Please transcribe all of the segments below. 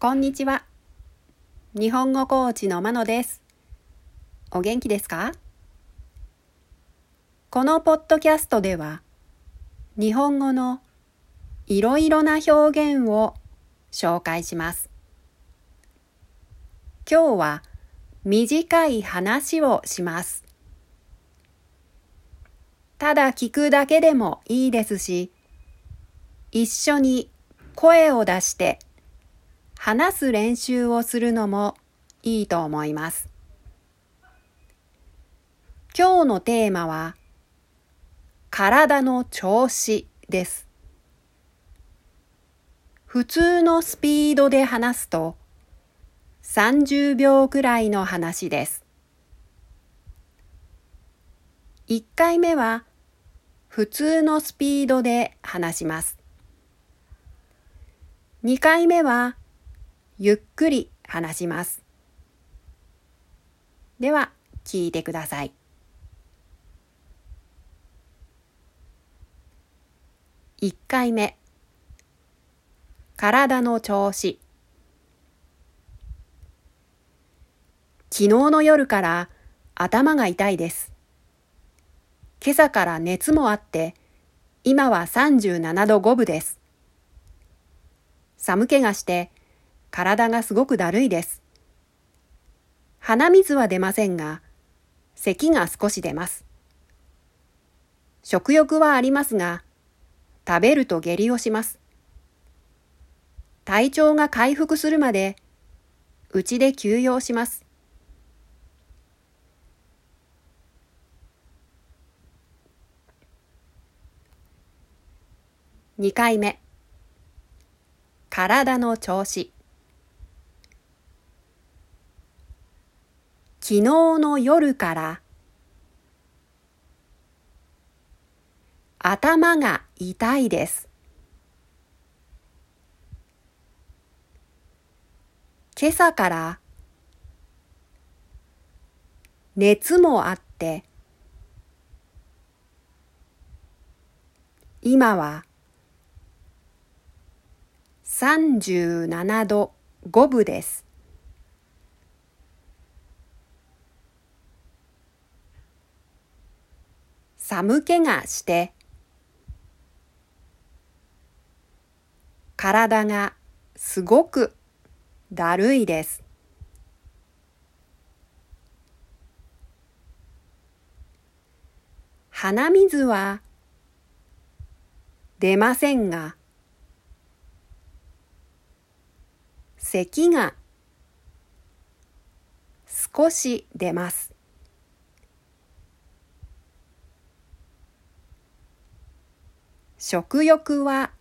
こんにちは。日本語コーチのまのです。お元気ですか？このポッドキャストでは、日本語のいろいろな表現を紹介します。今日は短い話をします。ただ聞くだけでもいいですし、一緒に声を出して話す練習をするのもいいと思います。今日のテーマは、体の調子です。普通のスピードで話すと、30秒くらいの話です。1回目は、普通のスピードで話します。2回目は、ゆっくり話します。では、聞いてください。1回目、体の調子。昨日の夜から頭が痛いです。今朝から熱もあって、今は37度5分です。寒気がして、体がすごくだるいです。鼻水は出ませんが、咳が少し出ます。食欲はありますが、食べると下痢をします。体調が回復するまで、うちで休養します。2回目、体の調子。昨日の夜から頭が痛いです。今朝から熱もあって、今は37度5分です。寒気がして、体がすごくだるいです。鼻水は出ませんが、咳が少し出ます。食欲は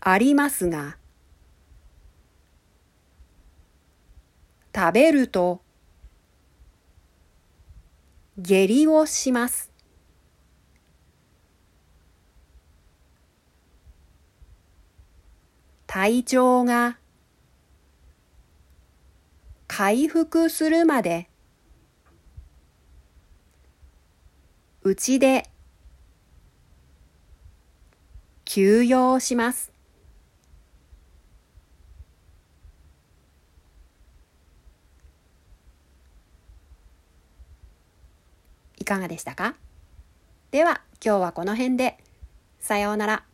ありますが、食べると下痢をします。体調が回復するまで、うちで休養します。いかがでしたか？では今日はこの辺で。さようなら。